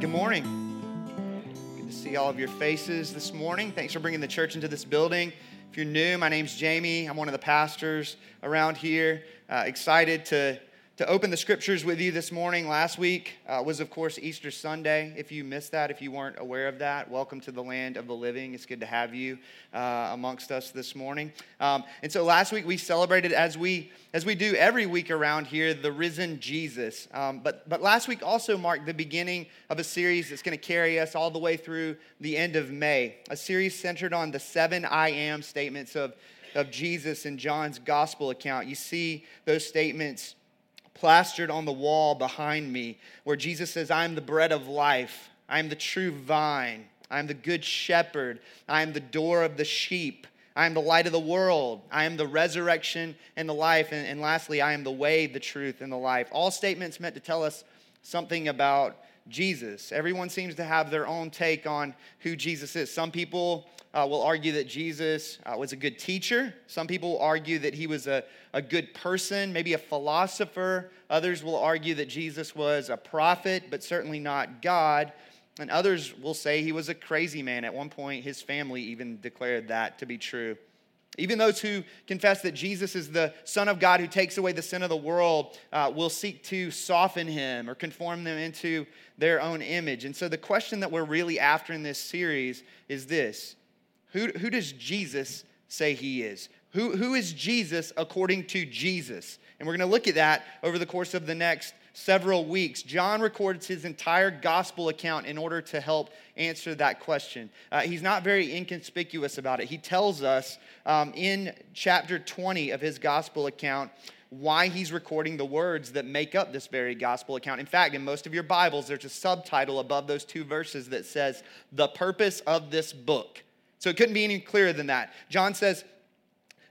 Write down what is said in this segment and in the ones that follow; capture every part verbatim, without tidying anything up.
right, good morning. Good to see all of your faces this morning. Thanks for bringing the church into this building. If you're new, my name's Jamie. I'm one of the pastors around here. Uh, excited to, to open the scriptures with you this morning. Last week uh, was, of course, Easter Sunday. If you missed that, if you weren't aware of that, welcome to the land of the living. It's good to have you uh, amongst us this morning. Um, and so last week we celebrated, as we as we do every week around here, the risen Jesus. Um, but but last week also marked the beginning of a series that's going to carry us all the way through the end of May. A series centered on the seven I am statements of, of Jesus in John's gospel account. You see those statements plastered on the wall behind me, where Jesus says, I am the bread of life. I am the true vine. I am the good shepherd. I am the door of the sheep. I am the light of the world. I am the resurrection and the life. And, and lastly, I am the way, the truth, and the life. All statements meant to tell us something about Jesus. Everyone seems to have their own take on who Jesus is. Some people uh, will argue that Jesus uh, was a good teacher. Some people argue that he was a, a good person, maybe a philosopher. Others will argue that Jesus was a prophet, but certainly not God. And others will say he was a crazy man. At one point, his family even declared that to be true. Even those who confess that Jesus is the Son of God who takes away the sin of the world uh, will seek to soften him or conform them into their own image. And so the question that we're really after in this series is this. Who, who does Jesus say he is? Who, who is Jesus according to Jesus? And we're going to look at that over the course of the next several weeks. John records his entire gospel account in order to help answer that question. Uh, he's not very inconspicuous about it. He tells us um, in chapter twenty of his gospel account why he's recording the words that make up this very gospel account. In fact, in most of your Bibles, there's a subtitle above those two verses that says, the purpose of this book. So it couldn't be any clearer than that. John says,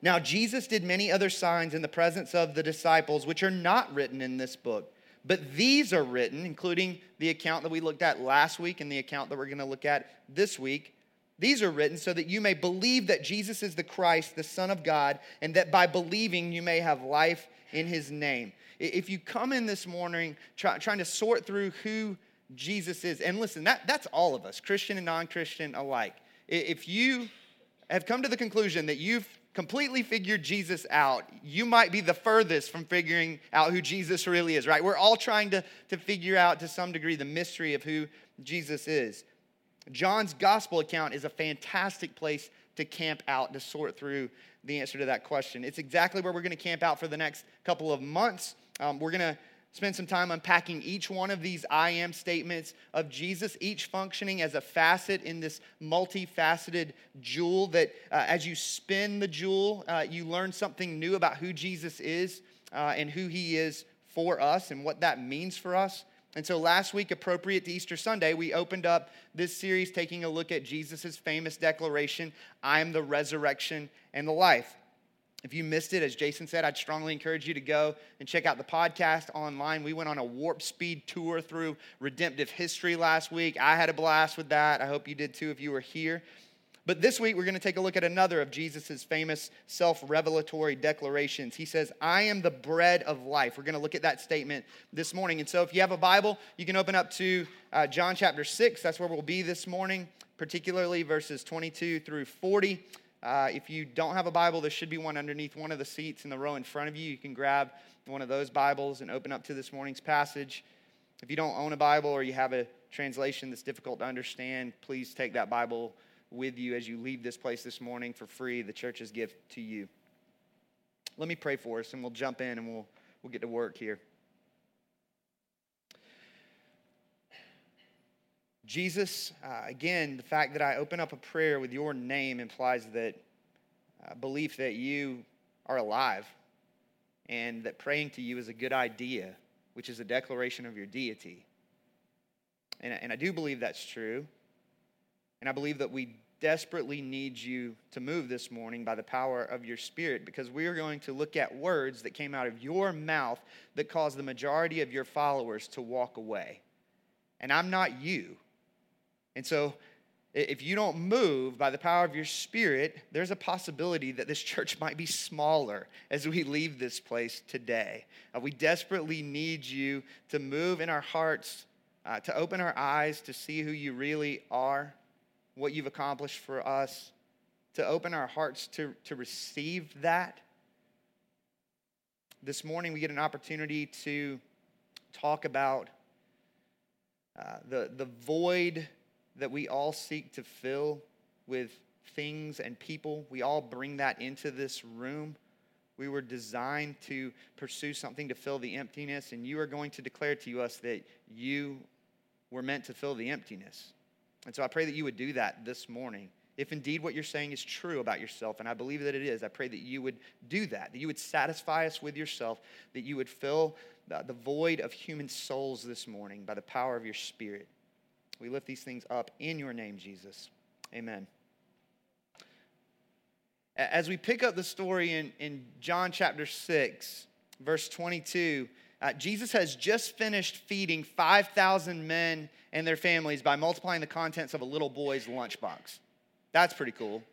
now Jesus did many other signs in the presence of the disciples, which are not written in this book. But these are written, including the account that we looked at last week and the account that we're going to look at this week. These are written so that you may believe that Jesus is the Christ, the Son of God, and that by believing you may have life in his name. If you come in this morning try, trying to sort through who Jesus is, and listen, that, that's all of us, Christian and non-Christian alike. If you have come to the conclusion that you've completely figured Jesus out, you might be the furthest from figuring out who Jesus really is, right? We're all trying to, to figure out to some degree the mystery of who Jesus is. John's gospel account is a fantastic place to camp out, to sort through the answer to that question. It's exactly where we're going to camp out for the next couple of months. Um, we're going to spend some time unpacking each one of these I am statements of Jesus, each functioning as a facet in this multifaceted jewel that uh, as you spin the jewel, uh, you learn something new about who Jesus is uh, and who he is for us and what that means for us. And so last week, appropriate to Easter Sunday, we opened up this series taking a look at Jesus' famous declaration, I am the resurrection and the life. If you missed it, as Jason said, I'd strongly encourage you to go and check out the podcast online. We went on a warp speed tour through redemptive history last week. I had a blast with that. I hope you did too if you were here. But this week, we're going to take a look at another of Jesus' famous self-revelatory declarations. He says, I am the bread of life. We're going to look at that statement this morning. And so if you have a Bible, you can open up to uh, John chapter six. That's where we'll be this morning, particularly verses twenty-two through forty. Uh, if you don't have a Bible, there should be one underneath one of the seats in the row in front of you. You can grab one of those Bibles and open up to this morning's passage. If you don't own a Bible or you have a translation that's difficult to understand, please take that Bible with you as you leave this place this morning for free. The church's gift to you. Let me pray for us, and we'll jump in and we'll we'll get to work here. Jesus, uh, again, the fact that I open up a prayer with your name implies that uh, belief that you are alive and that praying to you is a good idea, which is a declaration of your deity. And, and I do believe that's true. And I believe that we desperately need you to move this morning by the power of your Spirit, because we are going to look at words that came out of your mouth that caused the majority of your followers to walk away. And I'm not you. And so if you don't move by the power of your Spirit, there's a possibility that this church might be smaller as we leave this place today. We desperately need you to move in our hearts uh, to open our eyes to see who you really are, what you've accomplished for us, to open our hearts to, to receive that. This morning we get an opportunity to talk about uh, the, the void that we all seek to fill with things and people. We all bring that into this room. We were designed to pursue something to fill the emptiness, and you are going to declare to us that you were meant to fill the emptiness. And so I pray that you would do that this morning. If indeed what you're saying is true about yourself, and I believe that it is, I pray that you would do that, that you would satisfy us with yourself, that you would fill the, the void of human souls this morning by the power of your Spirit. We lift these things up in your name, Jesus. Amen. As we pick up the story in, in John chapter six, verse twenty-two, Uh, Jesus has just finished feeding five thousand men and their families by multiplying the contents of a little boy's lunchbox. That's pretty cool.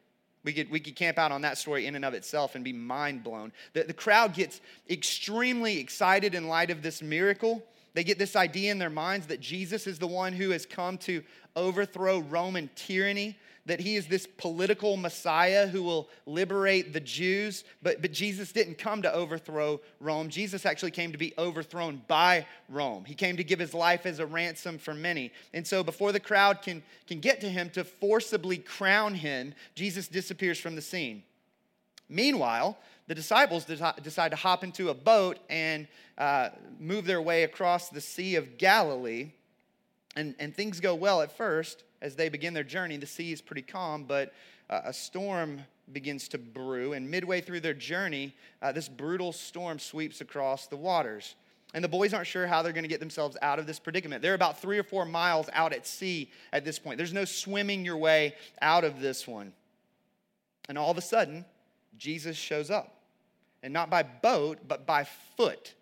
We could, we could camp out on that story in and of itself and be mind blown. The, the crowd gets extremely excited in light of this miracle. They get this idea in their minds that Jesus is the one who has come to overthrow Roman tyranny, that he is this political Messiah who will liberate the Jews. But, but Jesus didn't come to overthrow Rome. Jesus actually came to be overthrown by Rome. He came to give his life as a ransom for many. And so before the crowd can, can get to him to forcibly crown him, Jesus disappears from the scene. Meanwhile, the disciples decide to hop into a boat and uh, move their way across the Sea of Galilee. And, and things go well at first. As they begin their journey, the sea is pretty calm, but uh, a storm begins to brew. And midway through their journey, uh, this brutal storm sweeps across the waters. And the boys aren't sure how they're going to get themselves out of this predicament. They're about three or four miles out at sea at this point. There's no swimming your way out of this one. And all of a sudden, Jesus shows up. And not by boat, but by foot.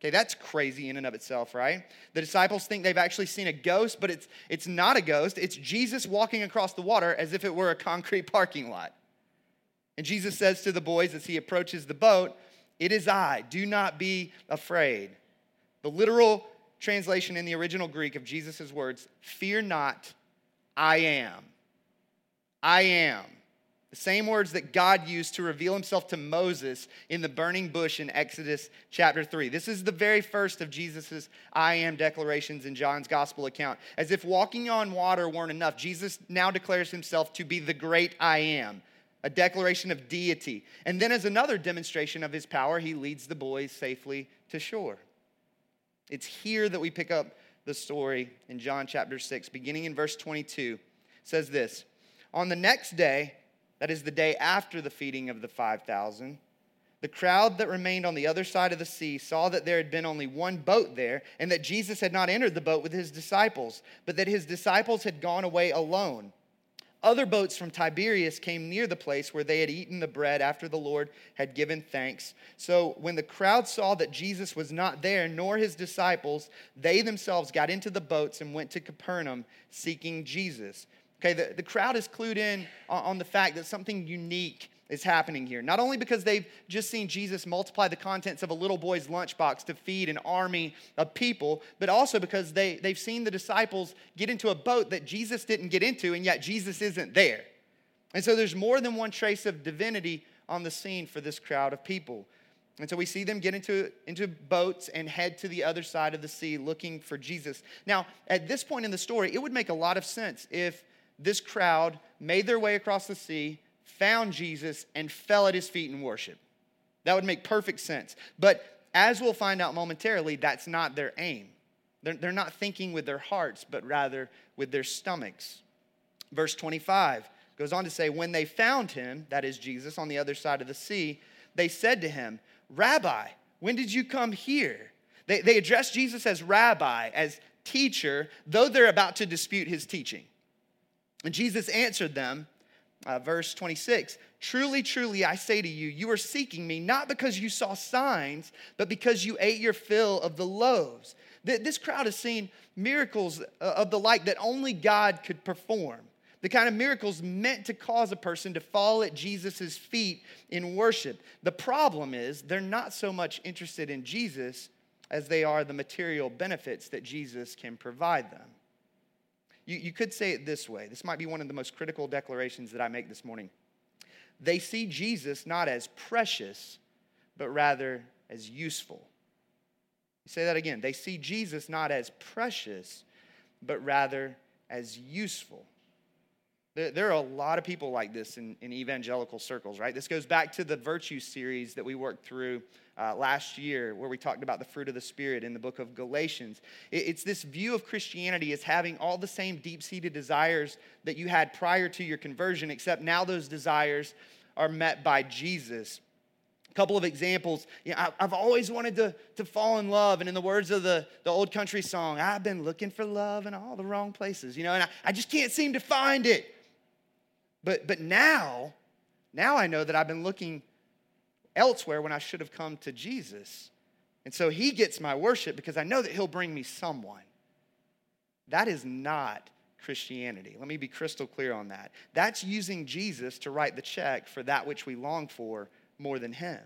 Okay, that's crazy in and of itself, right? The disciples think they've actually seen a ghost, but it's it's not a ghost. It's Jesus walking across the water as if it were a concrete parking lot. And Jesus says to the boys as he approaches the boat, "It is I, do not be afraid." The literal translation in the original Greek of Jesus' words, "Fear not, I am." I am. The same words that God used to reveal himself to Moses in the burning bush in Exodus chapter three. This is the very first of Jesus' I am declarations in John's gospel account. As if walking on water weren't enough, Jesus now declares himself to be the great I am, a declaration of deity. And then as another demonstration of his power, he leads the boys safely to shore. It's here that we pick up the story in John chapter six, beginning in verse twenty-two. It says this, "On the next day," that is the day after the feeding of the five thousand, "the crowd that remained on the other side of the sea saw that there had been only one boat there and that Jesus had not entered the boat with his disciples, but that his disciples had gone away alone. Other boats from Tiberias came near the place where they had eaten the bread after the Lord had given thanks. So when the crowd saw that Jesus was not there, nor his disciples, they themselves got into the boats and went to Capernaum seeking Jesus." Okay, the, the crowd is clued in on, on the fact that something unique is happening here. Not only because they've just seen Jesus multiply the contents of a little boy's lunchbox to feed an army of people, but also because they, they've seen the disciples get into a boat that Jesus didn't get into, and yet Jesus isn't there. And so there's more than one trace of divinity on the scene for this crowd of people. And so we see them get into, into boats and head to the other side of the sea looking for Jesus. Now, at this point in the story, it would make a lot of sense if this crowd made their way across the sea, found Jesus, and fell at his feet in worship. That would make perfect sense. But as we'll find out momentarily, that's not their aim. They're, they're not thinking with their hearts, but rather with their stomachs. Verse twenty-five goes on to say, "When they found him," that is Jesus, "on the other side of the sea, they said to him, 'Rabbi, when did you come here?'" They, they address Jesus as rabbi, as teacher, though they're about to dispute his teaching. And Jesus answered them, uh, verse twenty-six, "Truly, truly, I say to you, you are seeking me, not because you saw signs, but because you ate your fill of the loaves." Th- this crowd has seen miracles of the like that only God could perform. The kind of miracles meant to cause a person to fall at Jesus' feet in worship. The problem is they're not so much interested in Jesus as they are the material benefits that Jesus can provide them. You, you could say it this way. This might be one of the most critical declarations that I make this morning. They see Jesus not as precious, but rather as useful. Say that again. They see Jesus not as precious, but rather as useful. There, there are a lot of people like this in, in evangelical circles, right? This goes back to the virtue series that we worked through uh, last year, where we talked about the fruit of the Spirit in the book of Galatians. It, it's this view of Christianity as having all the same deep-seated desires that you had prior to your conversion, except now those desires are met by Jesus. Couple of examples. You know, I've always wanted to, to fall in love. And in the words of the, the old country song, I've been looking for love in all the wrong places, you know, and I, I just can't seem to find it. But but now, now I know that I've been looking elsewhere when I should have come to Jesus. And so he gets my worship because I know that he'll bring me someone. That is not Christianity. Let me be crystal clear on that. That's using Jesus to write the check for that which we long for more than him,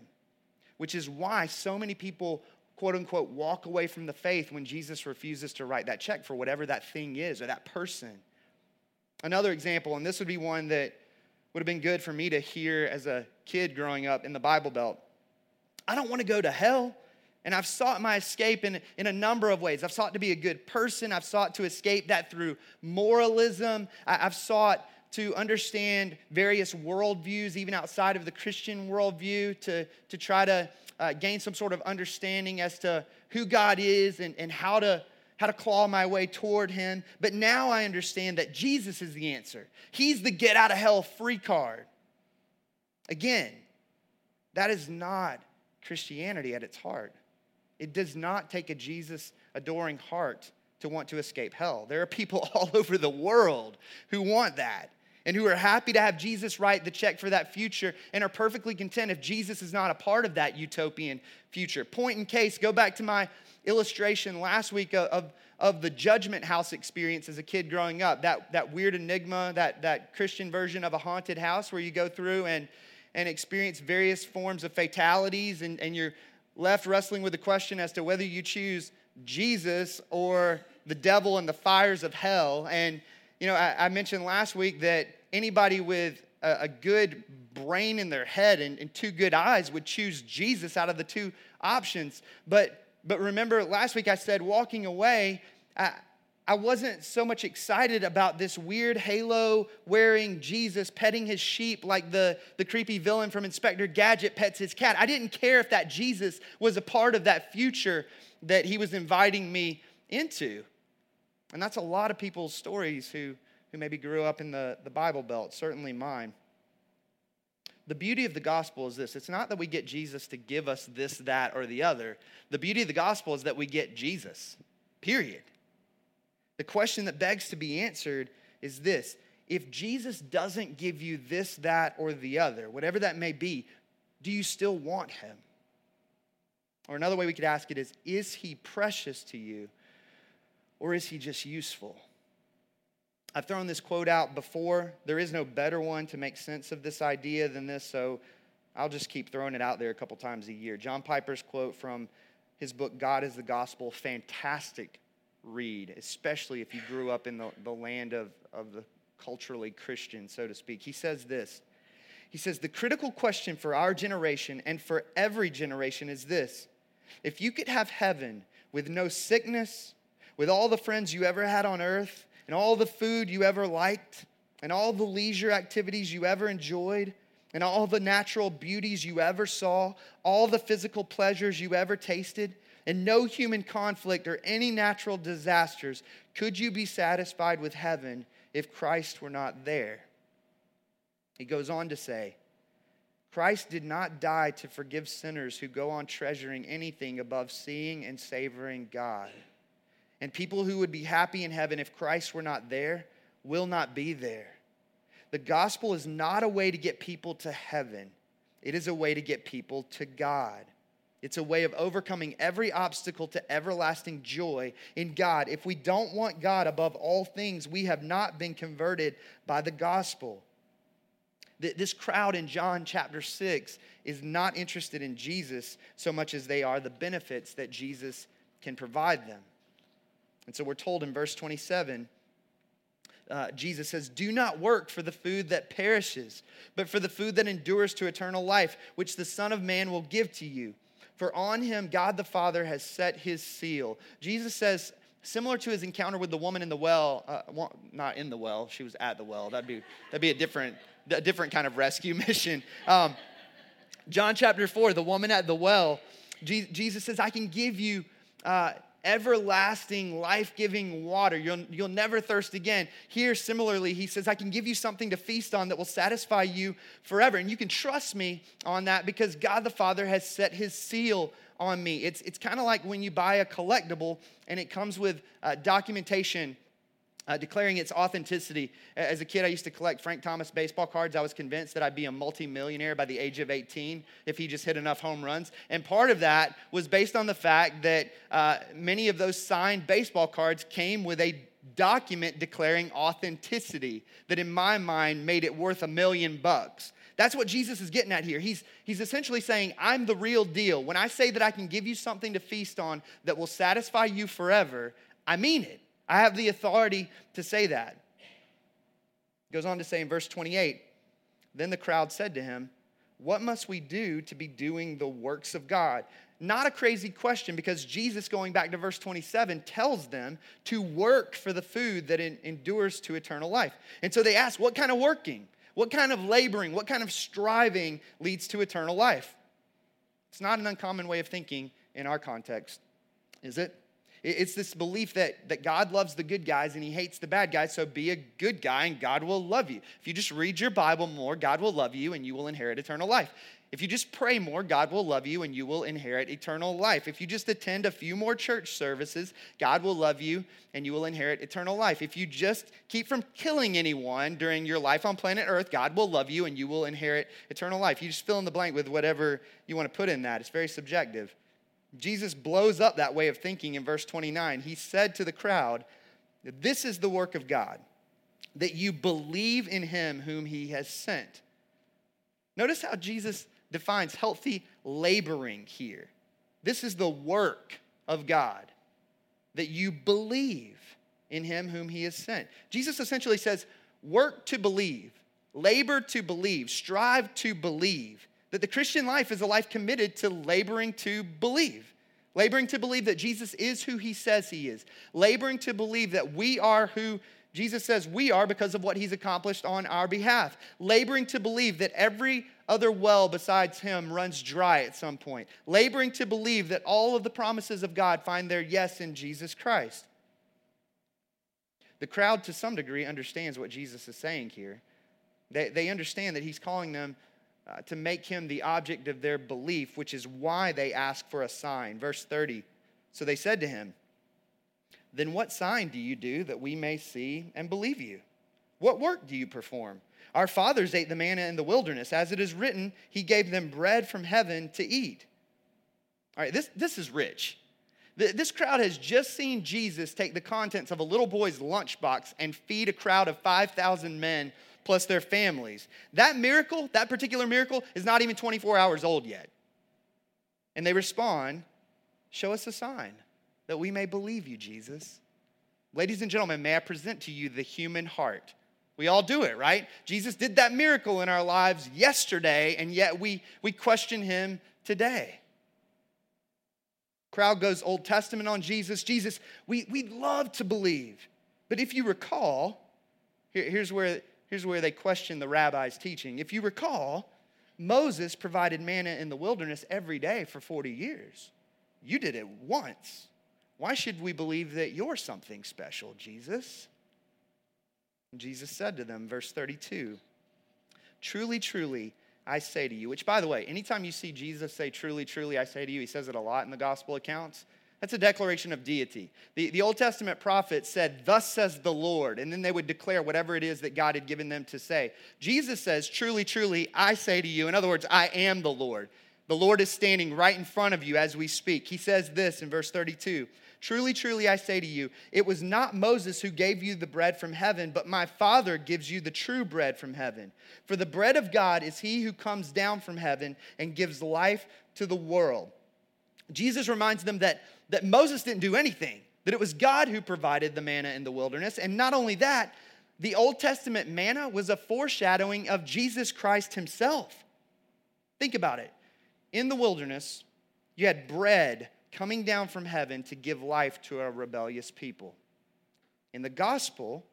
which is why so many people, quote unquote, walk away from the faith when Jesus refuses to write that check for whatever that thing is or that person. Another example, and this would be one that would have been good for me to hear as a kid growing up in the Bible Belt. I don't want to go to hell, and I've sought my escape in, in a number of ways. I've sought to be a good person. I've sought to escape that through moralism. I, I've sought to understand various worldviews, even outside of the Christian worldview, to, to try to uh, gain some sort of understanding as to who God is and, and how to how to claw my way toward him. But now I understand that Jesus is the answer. He's the get out of hell free card. Again, that is not Christianity at its heart. It does not take a Jesus-adoring heart to want to escape hell. There are people all over the world who want that, and who are happy to have Jesus write the check for that future, and are perfectly content if Jesus is not a part of that utopian future. Point in case, go back to my illustration last week of, of, of the judgment house experience as a kid growing up. That, that weird enigma, that, that Christian version of a haunted house where you go through and, and experience various forms of fatalities, and, and you're left wrestling with the question as to whether you choose Jesus or the devil and the fires of hell. And you know, I, I mentioned last week that anybody with a, a good brain in their head and, and two good eyes would choose Jesus out of the two options. But but remember, last week I said walking away, I, I wasn't so much excited about this weird halo-wearing Jesus petting his sheep like the, the creepy villain from Inspector Gadget pets his cat. I didn't care if that Jesus was a part of that future that he was inviting me into. And that's a lot of people's stories who, who maybe grew up in the, the Bible Belt, certainly mine. The beauty of the gospel is this. It's not that we get Jesus to give us this, that, or the other. The beauty of the gospel is that we get Jesus, period. The question that begs to be answered is this. If Jesus doesn't give you this, that, or the other, whatever that may be, do you still want him? Or another way we could ask it is, is he precious to you? Or is he just useful? I've thrown this quote out before. There is no better one to make sense of this idea than this, so I'll just keep throwing it out there a couple times a year. John Piper's quote from his book, God is the Gospel, fantastic read, especially if you grew up in the, the land of, of the culturally Christian, so to speak. He says this. He says, the critical question for our generation and for every generation is this. If you could have heaven with no sickness, with all the friends you ever had on earth, and all the food you ever liked, and all the leisure activities you ever enjoyed, and all the natural beauties you ever saw, all the physical pleasures you ever tasted, and no human conflict or any natural disasters, could you be satisfied with heaven if Christ were not there? He goes on to say, Christ did not die to forgive sinners who go on treasuring anything above seeing and savoring God. And people who would be happy in heaven if Christ were not there will not be there. The gospel is not a way to get people to heaven. It is a way to get people to God. It's a way of overcoming every obstacle to everlasting joy in God. If we don't want God above all things, we have not been converted by the gospel. that this crowd in John chapter six is not interested in Jesus so much as they are the benefits that Jesus can provide them. And so we're told in verse twenty-seven, uh, Jesus says, "Do not work for the food that perishes, but for the food that endures to eternal life, which the Son of Man will give to you. For on him God the Father has set his seal." Jesus says, similar to his encounter with the woman in the well, uh, well, not in the well, she was at the well. That'd be that'd be a different a different kind of rescue mission. Um, John chapter four, the woman at the well. Je- Jesus says, "I can give you uh, everlasting, life-giving water. You'll you'll never thirst again." Here, similarly, he says, "I can give you something to feast on that will satisfy you forever, and you can trust me on that because God the Father has set his seal on me." It's it's kind of like when you buy a collectible and it comes with uh, documentation uh, declaring its authenticity. As a kid, I used to collect Frank Thomas baseball cards. I was convinced that I'd be a multimillionaire by the age of eighteen if he just hit enough home runs. And part of that was based on the fact that uh, many of those signed baseball cards came with a document declaring authenticity that in my mind made it worth a million bucks. That's what Jesus is getting at here. He's, he's essentially saying, I'm the real deal. When I say that I can give you something to feast on that will satisfy you forever, I mean it. I have the authority to say that. He goes on to say in verse twenty-eight, "Then the crowd said to him, 'What must we do to be doing the works of God?'" Not a crazy question, because Jesus, going back to verse twenty-seven, tells them to work for the food that endures to eternal life. And so they ask, what kind of working? What kind of laboring, what kind of striving leads to eternal life? It's not an uncommon way of thinking in our context, is it? It's this belief that, that God loves the good guys and he hates the bad guys, so be a good guy and God will love you. If you just read your Bible more, God will love you and you will inherit eternal life. If you just pray more, God will love you and you will inherit eternal life. If you just attend a few more church services, God will love you and you will inherit eternal life. If you just keep from killing anyone during your life on planet Earth, God will love you and you will inherit eternal life. You just fill in the blank with whatever you want to put in that. It's very subjective. Jesus blows up that way of thinking in verse twenty-nine. He said to the crowd, "This is the work of God, that you believe in him whom he has sent." Notice how Jesus defines healthy laboring here. This is the work of God, that you believe in him whom he has sent. Jesus essentially says, work to believe, labor to believe, strive to believe. That the Christian life is a life committed to laboring to believe. Laboring to believe that Jesus is who he says he is. Laboring to believe that we are who Jesus says we are because of what he's accomplished on our behalf. Laboring to believe that every other well besides him runs dry at some point. Laboring to believe that all of the promises of God find their yes in Jesus Christ. The crowd, to some degree, understands what Jesus is saying here. They, they understand that he's calling them Uh, to make him the object of their belief, which is why they ask for a sign. Verse thirty, "So they said to him, 'Then what sign do you do that we may see and believe you? What work do you perform? Our fathers ate the manna in the wilderness. As it is written, he gave them bread from heaven to eat.'" All right, this, this is rich. This crowd has just seen Jesus take the contents of a little boy's lunchbox and feed a crowd of five thousand men plus their families. That miracle, that particular miracle, is not even twenty-four hours old yet. And they respond, "Show us a sign that we may believe you, Jesus." Ladies and gentlemen, may I present to you the human heart. We all do it, right? Jesus did that miracle in our lives yesterday, and yet we, we question him today. Crowd goes Old Testament on Jesus. Jesus, we, we'd love to believe. But if you recall, here, here's where, here's where they question the rabbi's teaching. If you recall, Moses provided manna in the wilderness every day for forty years. You did it once. Why should we believe that you're something special, Jesus? And Jesus said to them, verse thirty-two, "Truly, truly, I say to you," which, by the way, anytime you see Jesus say, "Truly, truly, I say to you," he says it a lot in the gospel accounts. That's a declaration of deity. The, the Old Testament prophets said, "Thus says the Lord," and then they would declare whatever it is that God had given them to say. Jesus says, "Truly, truly, I say to you." In other words, I am the Lord. The Lord is standing right in front of you as we speak. He says this in verse thirty-two, Truly, truly, I say to you, it was not Moses who gave you the bread from heaven, but my Father gives you the true bread from heaven. For the bread of God is he who comes down from heaven and gives life to the world. Jesus reminds them that, that Moses didn't do anything, that it was God who provided the manna in the wilderness. And not only that, the Old Testament manna was a foreshadowing of Jesus Christ himself. Think about it. In the wilderness, you had bread coming down from heaven to give life to a rebellious people. In the gospel,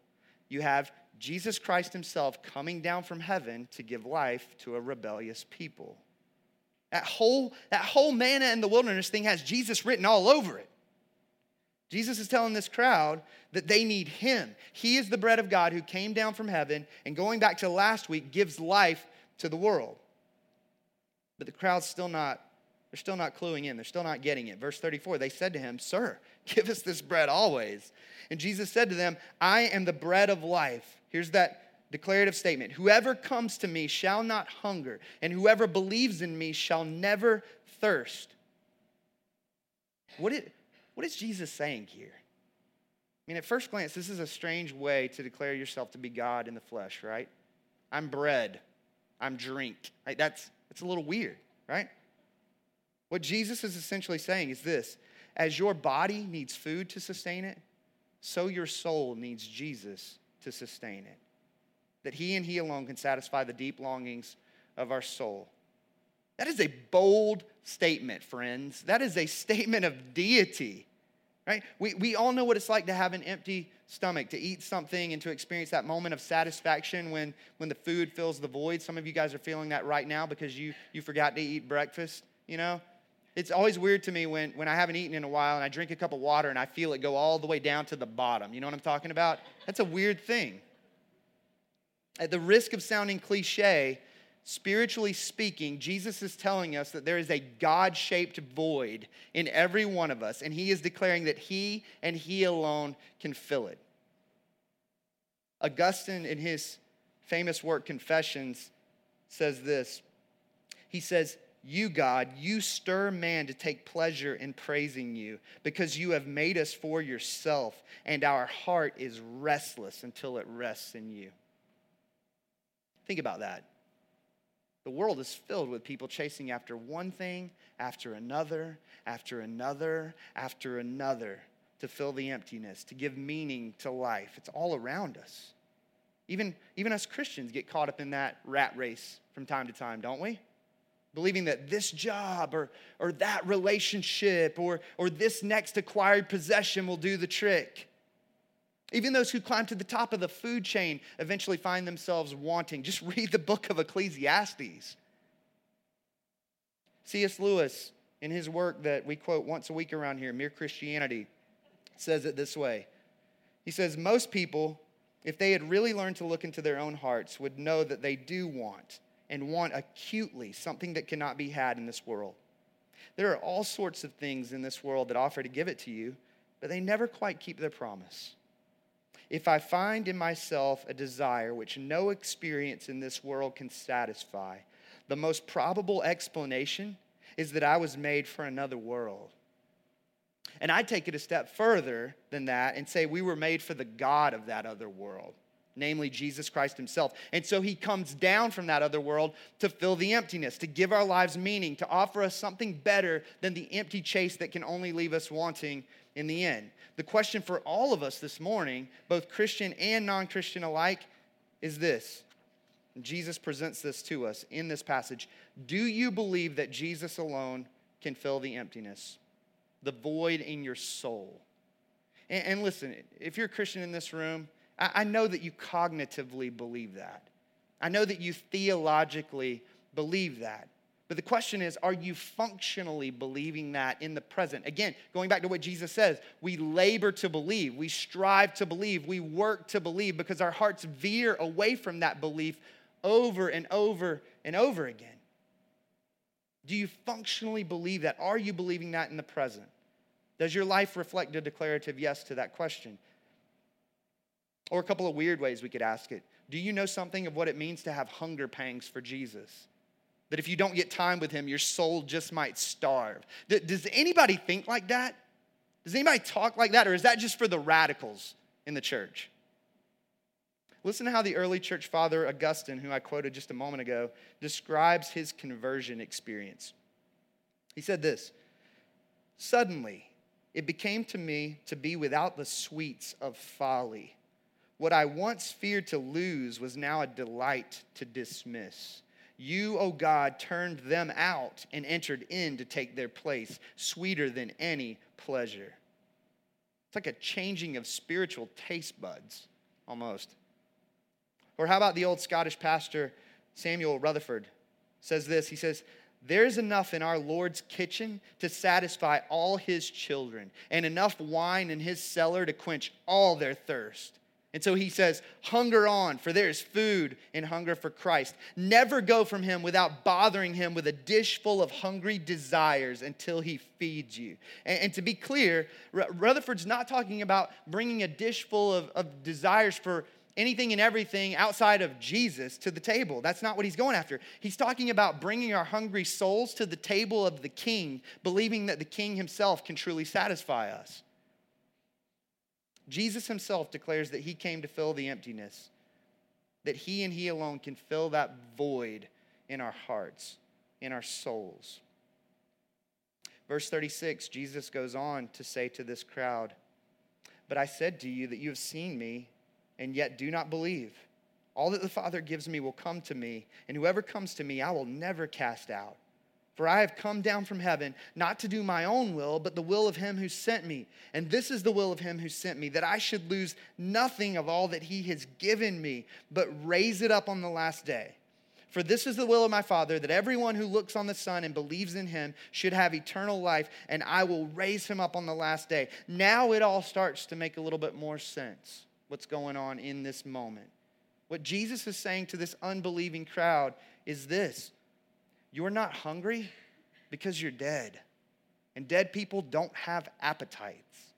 you have Jesus Christ himself coming down from heaven to give life to a rebellious people. That whole, that whole manna in the wilderness thing has Jesus written all over it. Jesus is telling this crowd that they need him. He is the bread of God who came down from heaven and, going back to last week, gives life to the world. But the crowd's still not, they're still not cluing in. They're still not getting it. Verse thirty-four, they said to him, "Sir, give us this bread always." And Jesus said to them, "I am the bread of life." Here's that declarative statement. "Whoever comes to me shall not hunger, and whoever believes in me shall never thirst." What it? What is Jesus saying here? I mean, at first glance, this is a strange way to declare yourself to be God in the flesh, right? I'm bread. I'm drink. Like, that's, that's a little weird, right? What Jesus is essentially saying is this: as your body needs food to sustain it, so your soul needs Jesus to sustain it. That he and he alone can satisfy the deep longings of our soul. That is a bold statement, friends. That is a statement of deity, right? We, we all know what it's like to have an empty stomach, to eat something and to experience that moment of satisfaction when, when the food fills the void. Some of you guys are feeling that right now because you, you forgot to eat breakfast, you know? It's always weird to me when, when I haven't eaten in a while and I drink a cup of water and I feel it go all the way down to the bottom. You know what I'm talking about? That's a weird thing. At the risk of sounding cliche, spiritually speaking, Jesus is telling us that there is a God-shaped void in every one of us, and he is declaring that he and he alone can fill it. Augustine, in his famous work, Confessions, says this. He says, "You, God, you stir man to take pleasure in praising you, because you have made us for yourself, and our heart is restless until it rests in you." Think about that. The world is filled with people chasing after one thing, after another, after another, after another to fill the emptiness, to give meaning to life. It's all around us. Even, even us Christians get caught up in that rat race from time to time, don't we? Believing that this job or, or that relationship or, or this next acquired possession will do the trick. Even those who climb to the top of the food chain eventually find themselves wanting. Just read the book of Ecclesiastes. C S Lewis, in his work that we quote once a week around here, Mere Christianity, says it this way. He says, "Most people, if they had really learned to look into their own hearts, would know that they do want, and want acutely, something that cannot be had in this world. There are all sorts of things in this world that offer to give it to you, but they never quite keep their promise. If I find in myself a desire which no experience in this world can satisfy, the most probable explanation is that I was made for another world." And I take it a step further than that and say we were made for the God of that other world, namely Jesus Christ himself. And so he comes down from that other world to fill the emptiness, to give our lives meaning, to offer us something better than the empty chase that can only leave us wanting in the end. The question for all of us this morning, both Christian and non-Christian alike, is this. Jesus presents this to us in this passage. Do you believe that Jesus alone can fill the emptiness, the void in your soul? And, and listen, if you're a Christian in this room, I, I know that you cognitively believe that. I know that you theologically believe that. But the question is, are you functionally believing that in the present? Again, going back to what Jesus says, we labor to believe, we strive to believe, we work to believe because our hearts veer away from that belief over and over and over again. Do you functionally believe that? Are you believing that in the present? Does your life reflect a declarative yes to that question? Or a couple of weird ways we could ask it. Do you know something of what it means to have hunger pangs for Jesus? That if you don't get time with him, your soul just might starve. Does anybody think like that? Does anybody talk like that, or is that just for the radicals in the church? Listen to how the early church father, Augustine, who I quoted just a moment ago, describes his conversion experience. He said this: "Suddenly, it became to me to be without the sweets of folly. What I once feared to lose was now a delight to dismiss. You, O God, turned them out and entered in to take their place, sweeter than any pleasure." It's like a changing of spiritual taste buds, almost. Or how about the old Scottish pastor, Samuel Rutherford, says this. He says, "There's enough in our Lord's kitchen to satisfy all his children, and enough wine in his cellar to quench all their thirst." And so he says, "Hunger on, for there is food and hunger for Christ. Never go from him without bothering him with a dish full of hungry desires until he feeds you." And, and to be clear, Rutherford's not talking about bringing a dish full of, of desires for anything and everything outside of Jesus to the table. That's not what he's going after. He's talking about bringing our hungry souls to the table of the King, believing that the King himself can truly satisfy us. Jesus himself declares that he came to fill the emptiness, that he and he alone can fill that void in our hearts, in our souls. Verse thirty-six, Jesus goes on to say to this crowd, "But I said to you that you have seen me and yet do not believe. All that the Father gives me will come to me, and whoever comes to me I will never cast out. For I have come down from heaven, not to do my own will, but the will of him who sent me. And this is the will of him who sent me, that I should lose nothing of all that he has given me, but raise it up on the last day. For this is the will of my Father, that everyone who looks on the Son and believes in him should have eternal life, and I will raise him up on the last day." Now it all starts to make a little bit more sense, what's going on in this moment. What Jesus is saying to this unbelieving crowd is this: you're not hungry because you're dead. And dead people don't have appetites.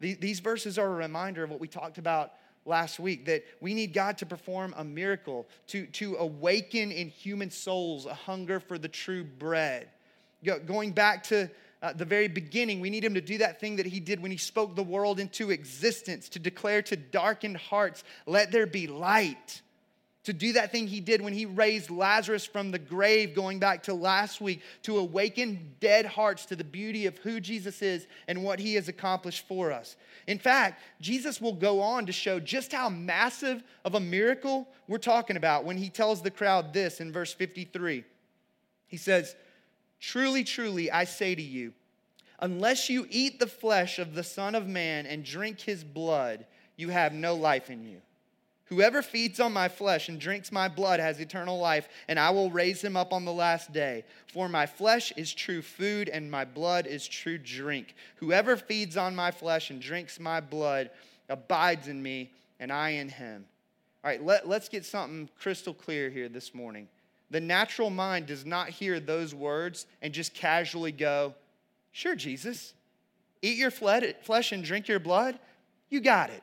These verses are a reminder of what we talked about last week, that we need God to perform a miracle, to, to awaken in human souls a hunger for the true bread. Going back to Uh, the very beginning, we need him to do that thing that he did when he spoke the world into existence, to declare to darkened hearts, "Let there be light." To do that thing he did when he raised Lazarus from the grave, going back to last week, to awaken dead hearts to the beauty of who Jesus is and what he has accomplished for us. In fact, Jesus will go on to show just how massive of a miracle we're talking about when he tells the crowd this in verse fifty-three. He says, "Truly, truly, I say to you, unless you eat the flesh of the Son of Man and drink his blood, you have no life in you. Whoever feeds on my flesh and drinks my blood has eternal life, and I will raise him up on the last day. For my flesh is true food, and my blood is true drink. Whoever feeds on my flesh and drinks my blood abides in me, and I in him." All right, let, let's get something crystal clear here this morning. The natural mind does not hear those words and just casually go, "Sure, Jesus, eat your flesh and drink your blood. You got it."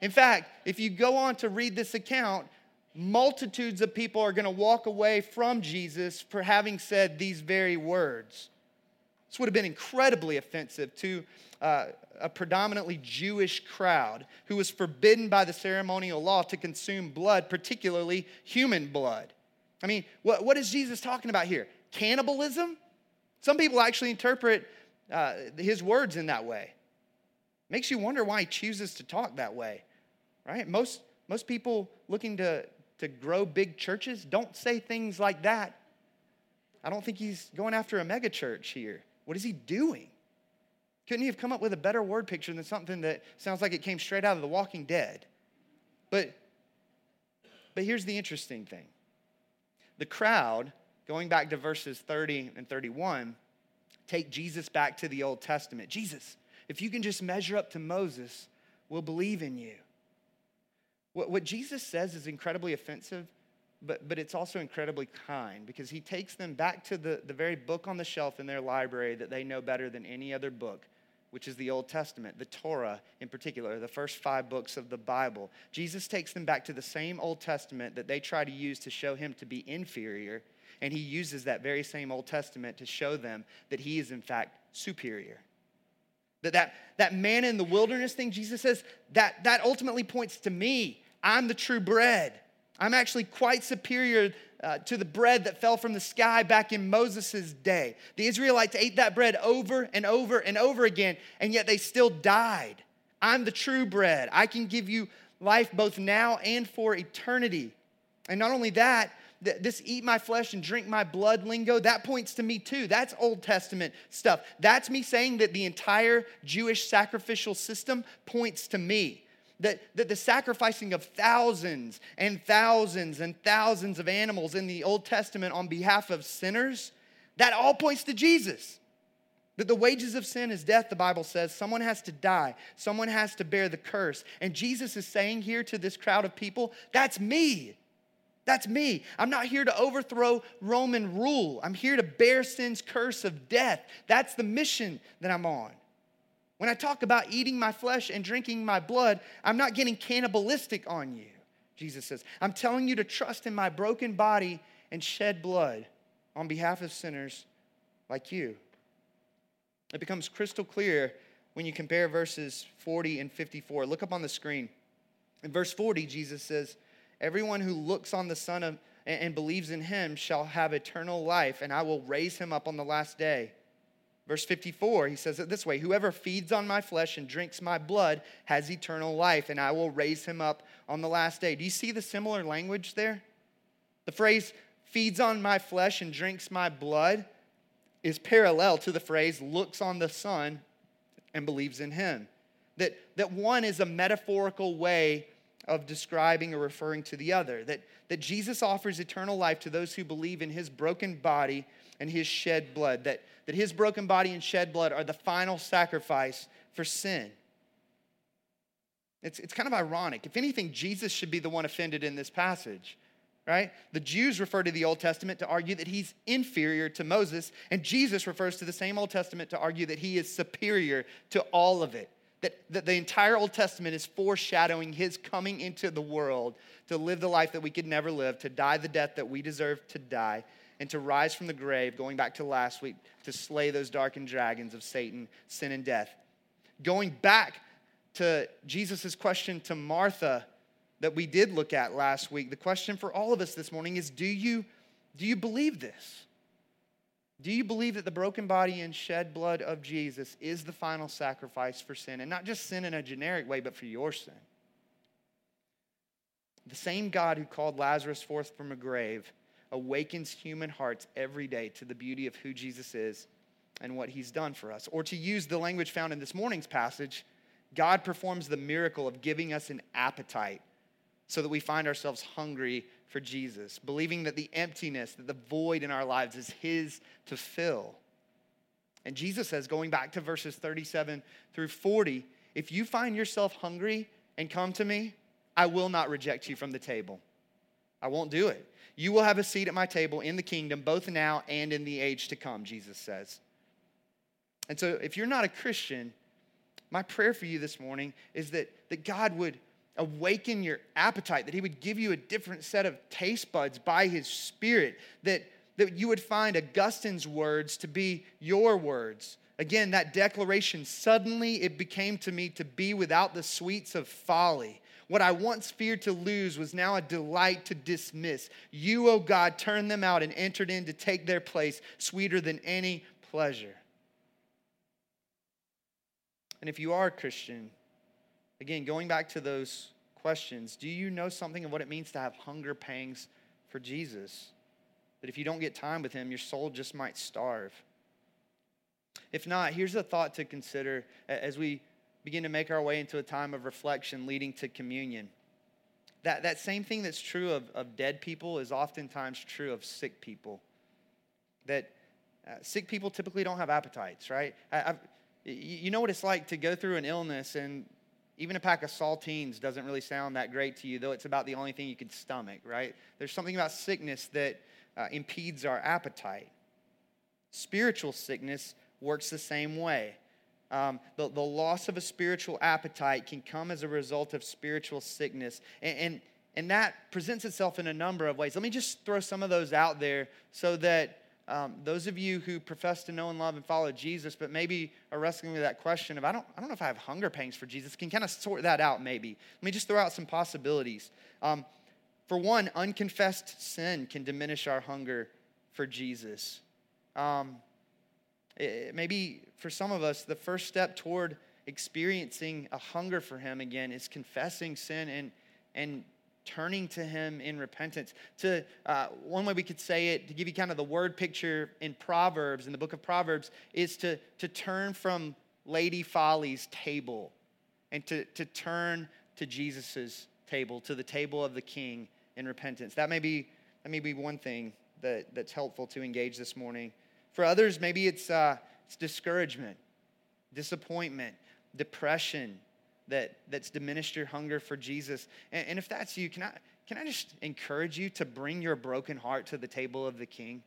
In fact, if you go on to read this account, multitudes of people are going to walk away from Jesus for having said these very words. This would have been incredibly offensive to uh, a predominantly Jewish crowd who was forbidden by the ceremonial law to consume blood, particularly human blood. I mean, what, what is Jesus talking about here? Cannibalism? Some people actually interpret uh, his words in that way. Makes you wonder why he chooses to talk that way, right? Most most people looking to, to grow big churches don't say things like that. I don't think he's going after a mega church here. What is he doing? Couldn't he have come up with a better word picture than something that sounds like it came straight out of The Walking Dead? But, but here's the interesting thing. The crowd, going back to verses thirty and thirty-one, take Jesus back to the Old Testament. "Jesus, if you can just measure up to Moses, we'll believe in you." What, what Jesus says is incredibly offensive, but, but it's also incredibly kind, because he takes them back to the, the very book on the shelf in their library that they know better than any other book, which is the Old Testament, the Torah in particular, the first five books of the Bible. Jesus takes them back to the same Old Testament that they try to use to show him to be inferior, and he uses that very same Old Testament to show them that he is, in fact, superior. That, that, that manna in the wilderness thing, Jesus says, that, that ultimately points to me. I'm the true bread. I'm actually quite superior uh, to the bread that fell from the sky back in Moses' day. The Israelites ate that bread over and over and over again, and yet they still died. I'm the true bread. I can give you life both now and for eternity. And not only that, th- this eat my flesh and drink my blood lingo, that points to me too. That's Old Testament stuff. That's me saying that the entire Jewish sacrificial system points to me. That, that the sacrificing of thousands and thousands and thousands of animals in the Old Testament on behalf of sinners, that all points to Jesus. That the wages of sin is death, the Bible says. Someone has to die. Someone has to bear the curse. And Jesus is saying here to this crowd of people, that's me. That's me. I'm not here to overthrow Roman rule. I'm here to bear sin's curse of death. That's the mission that I'm on. When I talk about eating my flesh and drinking my blood, I'm not getting cannibalistic on you, Jesus says. I'm telling you to trust in my broken body and shed blood on behalf of sinners like you. It becomes crystal clear when you compare verses forty and fifty-four. Look up on the screen. In verse forty, Jesus says, everyone who looks on the Son of, and believes in him shall have eternal life, and I will raise him up on the last day. Verse fifty-four, he says it this way, whoever feeds on my flesh and drinks my blood has eternal life, and I will raise him up on the last day. Do you see the similar language there? The phrase, feeds on my flesh and drinks my blood, is parallel to the phrase, looks on the Son and believes in him. That, that one is a metaphorical way of describing or referring to the other. That, that Jesus offers eternal life to those who believe in his broken body and his shed blood, that, that his broken body and shed blood are the final sacrifice for sin. It's, it's kind of ironic. If anything, Jesus should be the one offended in this passage, right? The Jews refer to the Old Testament to argue that he's inferior to Moses, and Jesus refers to the same Old Testament to argue that he is superior to all of it, that, that the entire Old Testament is foreshadowing his coming into the world to live the life that we could never live, to die the death that we deserve to die, and to rise from the grave, going back to last week, to slay those darkened dragons of Satan, sin, and death. Going back to Jesus' question to Martha that we did look at last week, the question for all of us this morning is, do you, do you believe this? Do you believe that the broken body and shed blood of Jesus is the final sacrifice for sin? And not just sin in a generic way, but for your sin. The same God who called Lazarus forth from a grave awakens human hearts every day to the beauty of who Jesus is and what he's done for us. Or to use the language found in this morning's passage, God performs the miracle of giving us an appetite so that we find ourselves hungry for Jesus, believing that the emptiness, that the void in our lives is his to fill. And Jesus says, going back to verses thirty-seven through forty, if you find yourself hungry and come to me, I will not reject you from the table. I won't do it. You will have a seat at my table in the kingdom, both now and in the age to come, Jesus says. And so if you're not a Christian, my prayer for you this morning is that, that God would awaken your appetite, that he would give you a different set of taste buds by his Spirit, that, that you would find Augustine's words to be your words. Again, that declaration, suddenly it became to me to be without the sweets of folly. What I once feared to lose was now a delight to dismiss. You, O God, turned them out and entered in to take their place, sweeter than any pleasure. And if you are a Christian, again, going back to those questions, do you know something of what it means to have hunger pangs for Jesus? That if you don't get time with him, your soul just might starve. If not, here's a thought to consider as we begin to make our way into a time of reflection leading to communion. That, that same thing that's true of, of dead people is oftentimes true of sick people. That uh, sick people typically don't have appetites, right? I, I've, you know what it's like to go through an illness, and even a pack of saltines doesn't really sound that great to you, though it's about the only thing you can stomach, right? There's something about sickness that uh, impedes our appetite. Spiritual sickness works the same way. Um, the, the loss of a spiritual appetite can come as a result of spiritual sickness. And, and, and that presents itself in a number of ways. Let me just throw some of those out there so that Um, those of you who profess to know and love and follow Jesus, but maybe are wrestling with that question of, I don't I don't know if I have hunger pangs for Jesus, can kind of sort that out maybe. Let me just throw out some possibilities. Um, for one, unconfessed sin can diminish our hunger for Jesus. Um, it, maybe for some of us, the first step toward experiencing a hunger for him again is confessing sin and and turning to him in repentance. To uh, one way we could say it, to give you kind of the word picture in Proverbs, in the book of Proverbs, is to to turn from Lady Folly's table and to to turn to Jesus's table, to the table of the King in repentance. That may be that may be one thing that that's helpful to engage this morning. For others, maybe it's uh, it's discouragement, disappointment, depression that, that's diminished your hunger for Jesus. And, and if that's you, can I can I just encourage you to bring your broken heart to the table of the King?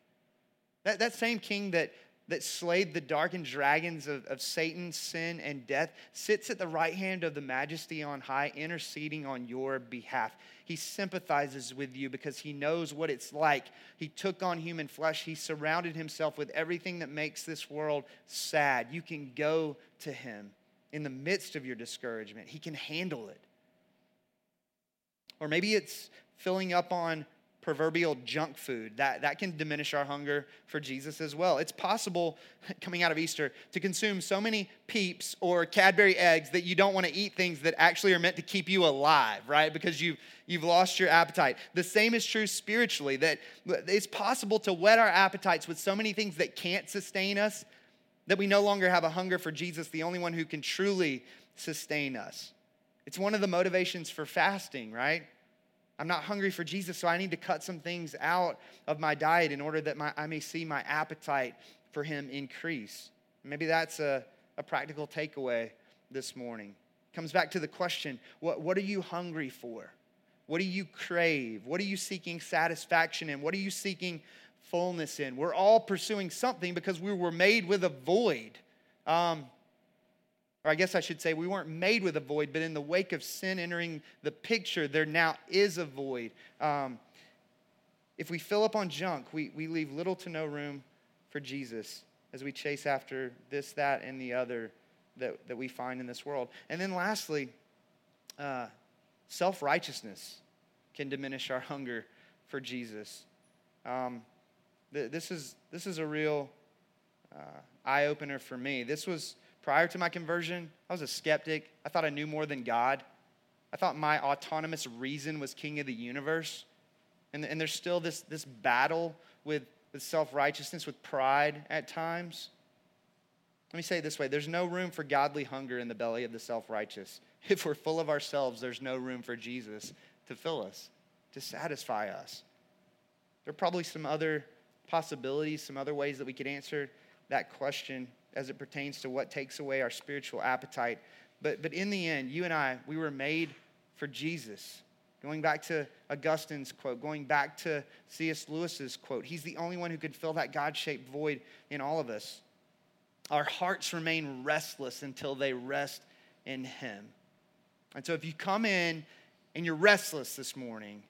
That that same King that that slayed the darkened dragons of, of Satan, sin, and death sits at the right hand of the Majesty on high, interceding on your behalf. He sympathizes with you because he knows what it's like. He took on human flesh. He surrounded himself with everything that makes this world sad. You can go to him in the midst of your discouragement. He can handle it. Or maybe it's filling up on proverbial junk food. That, that can diminish our hunger for Jesus as well. It's possible, coming out of Easter, to consume so many Peeps or Cadbury eggs that you don't want to eat things that actually are meant to keep you alive, right? Because you've, you've lost your appetite. The same is true spiritually, that it's possible to whet our appetites with so many things that can't sustain us, that we no longer have a hunger for Jesus, the only one who can truly sustain us. It's one of the motivations for fasting, right? I'm not hungry for Jesus, so I need to cut some things out of my diet in order that my, I may see my appetite for him increase. Maybe that's a, a practical takeaway this morning. Comes back to the question, what, what are you hungry for? What do you crave? What are you seeking satisfaction in? What are you seeking fullness in? We're all pursuing something because we were made with a void. Um, or I guess I should say we weren't made with a void, but in the wake of sin entering the picture, there now is a void. Um, if we fill up on junk, we, we leave little to no room for Jesus as we chase after this, that, and the other that, that we find in this world. And then lastly, uh, self-righteousness can diminish our hunger for Jesus. Um, This is this is a real uh, eye-opener for me. This was prior to my conversion. I was a skeptic. I thought I knew more than God. I thought my autonomous reason was king of the universe. And, and there's still this, this battle with, with self-righteousness, with pride at times. Let me say it this way. There's no room for godly hunger in the belly of the self-righteous. If we're full of ourselves, there's no room for Jesus to fill us, to satisfy us. There are probably some other possibilities, some other ways that we could answer that question as it pertains to what takes away our spiritual appetite. But but in the end, you and I, we were made for Jesus. Going back to Augustine's quote, going back to C S Lewis's quote, he's the only one who could fill that God-shaped void in all of us. Our hearts remain restless until they rest in him. And so if you come in and you're restless this morning,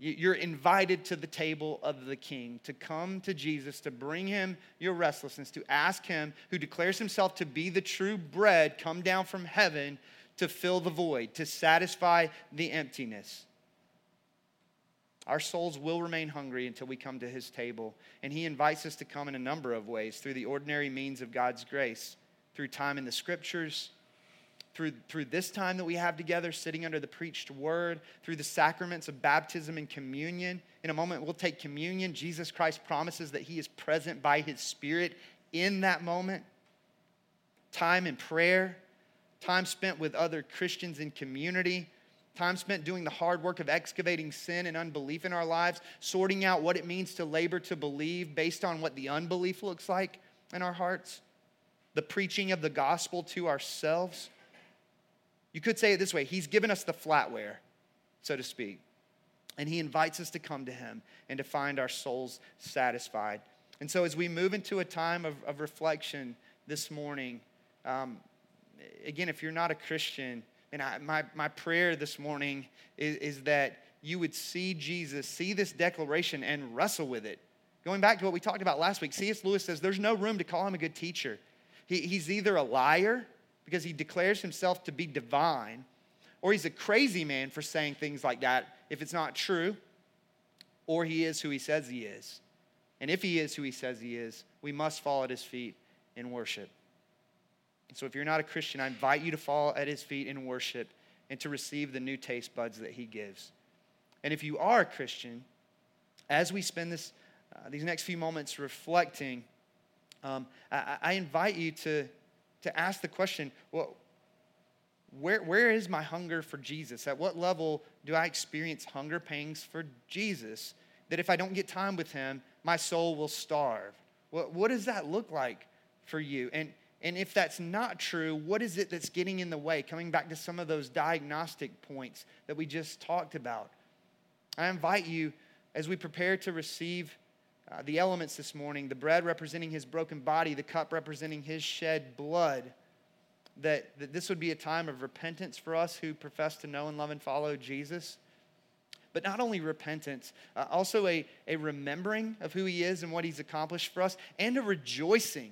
you're invited to the table of the King, to come to Jesus, to bring him your restlessness, to ask him, who declares himself to be the true bread, come down from heaven to fill the void, to satisfy the emptiness. Our souls will remain hungry until we come to his table, and he invites us to come in a number of ways, through the ordinary means of God's grace, through time in the scriptures, Through, through this time that we have together, sitting under the preached word, through the sacraments of baptism and communion. In a moment, we'll take communion. Jesus Christ promises that he is present by his Spirit in that moment. Time in prayer, time spent with other Christians in community, time spent doing the hard work of excavating sin and unbelief in our lives, sorting out what it means to labor to believe based on what the unbelief looks like in our hearts, the preaching of the gospel to ourselves. You could say it this way. He's given us the flatware, so to speak. And he invites us to come to him and to find our souls satisfied. And so as we move into a time of, of reflection this morning, um, again, if you're not a Christian, and I, my, my prayer this morning is, is that you would see Jesus, see this declaration, and wrestle with it. Going back to what we talked about last week, C S Lewis says there's no room to call him a good teacher. He, he's either a liar because he declares himself to be divine, or he's a crazy man for saying things like that if it's not true, or he is who he says he is. And if he is who he says he is, we must fall at his feet in worship. And so if you're not a Christian, I invite you to fall at his feet in worship and to receive the new taste buds that he gives. And if you are a Christian, as we spend this Uh, these next few moments reflecting, um, I, I invite you to, to ask the question, well, where, where is my hunger for Jesus? At what level do I experience hunger pangs for Jesus, that if I don't get time with him, my soul will starve? What, what does that look like for you? And, and if that's not true, what is it that's getting in the way? Coming back to some of those diagnostic points that we just talked about. I invite you, as we prepare to receive Uh, the elements this morning, the bread representing his broken body, the cup representing his shed blood, that, that this would be a time of repentance for us who profess to know and love and follow Jesus. But not only repentance, uh, also a, a remembering of who he is and what he's accomplished for us, and a rejoicing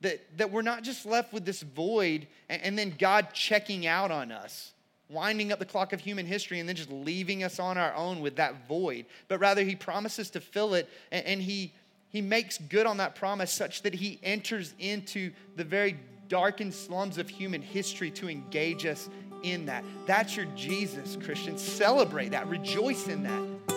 that, that we're not just left with this void and, and then God checking out on us, winding up the clock of human history and then just leaving us on our own with that void. But rather he promises to fill it, and, and he, he makes good on that promise such that he enters into the very darkened slums of human history to engage us in that. That's your Jesus, Christian. Celebrate that. Rejoice in that.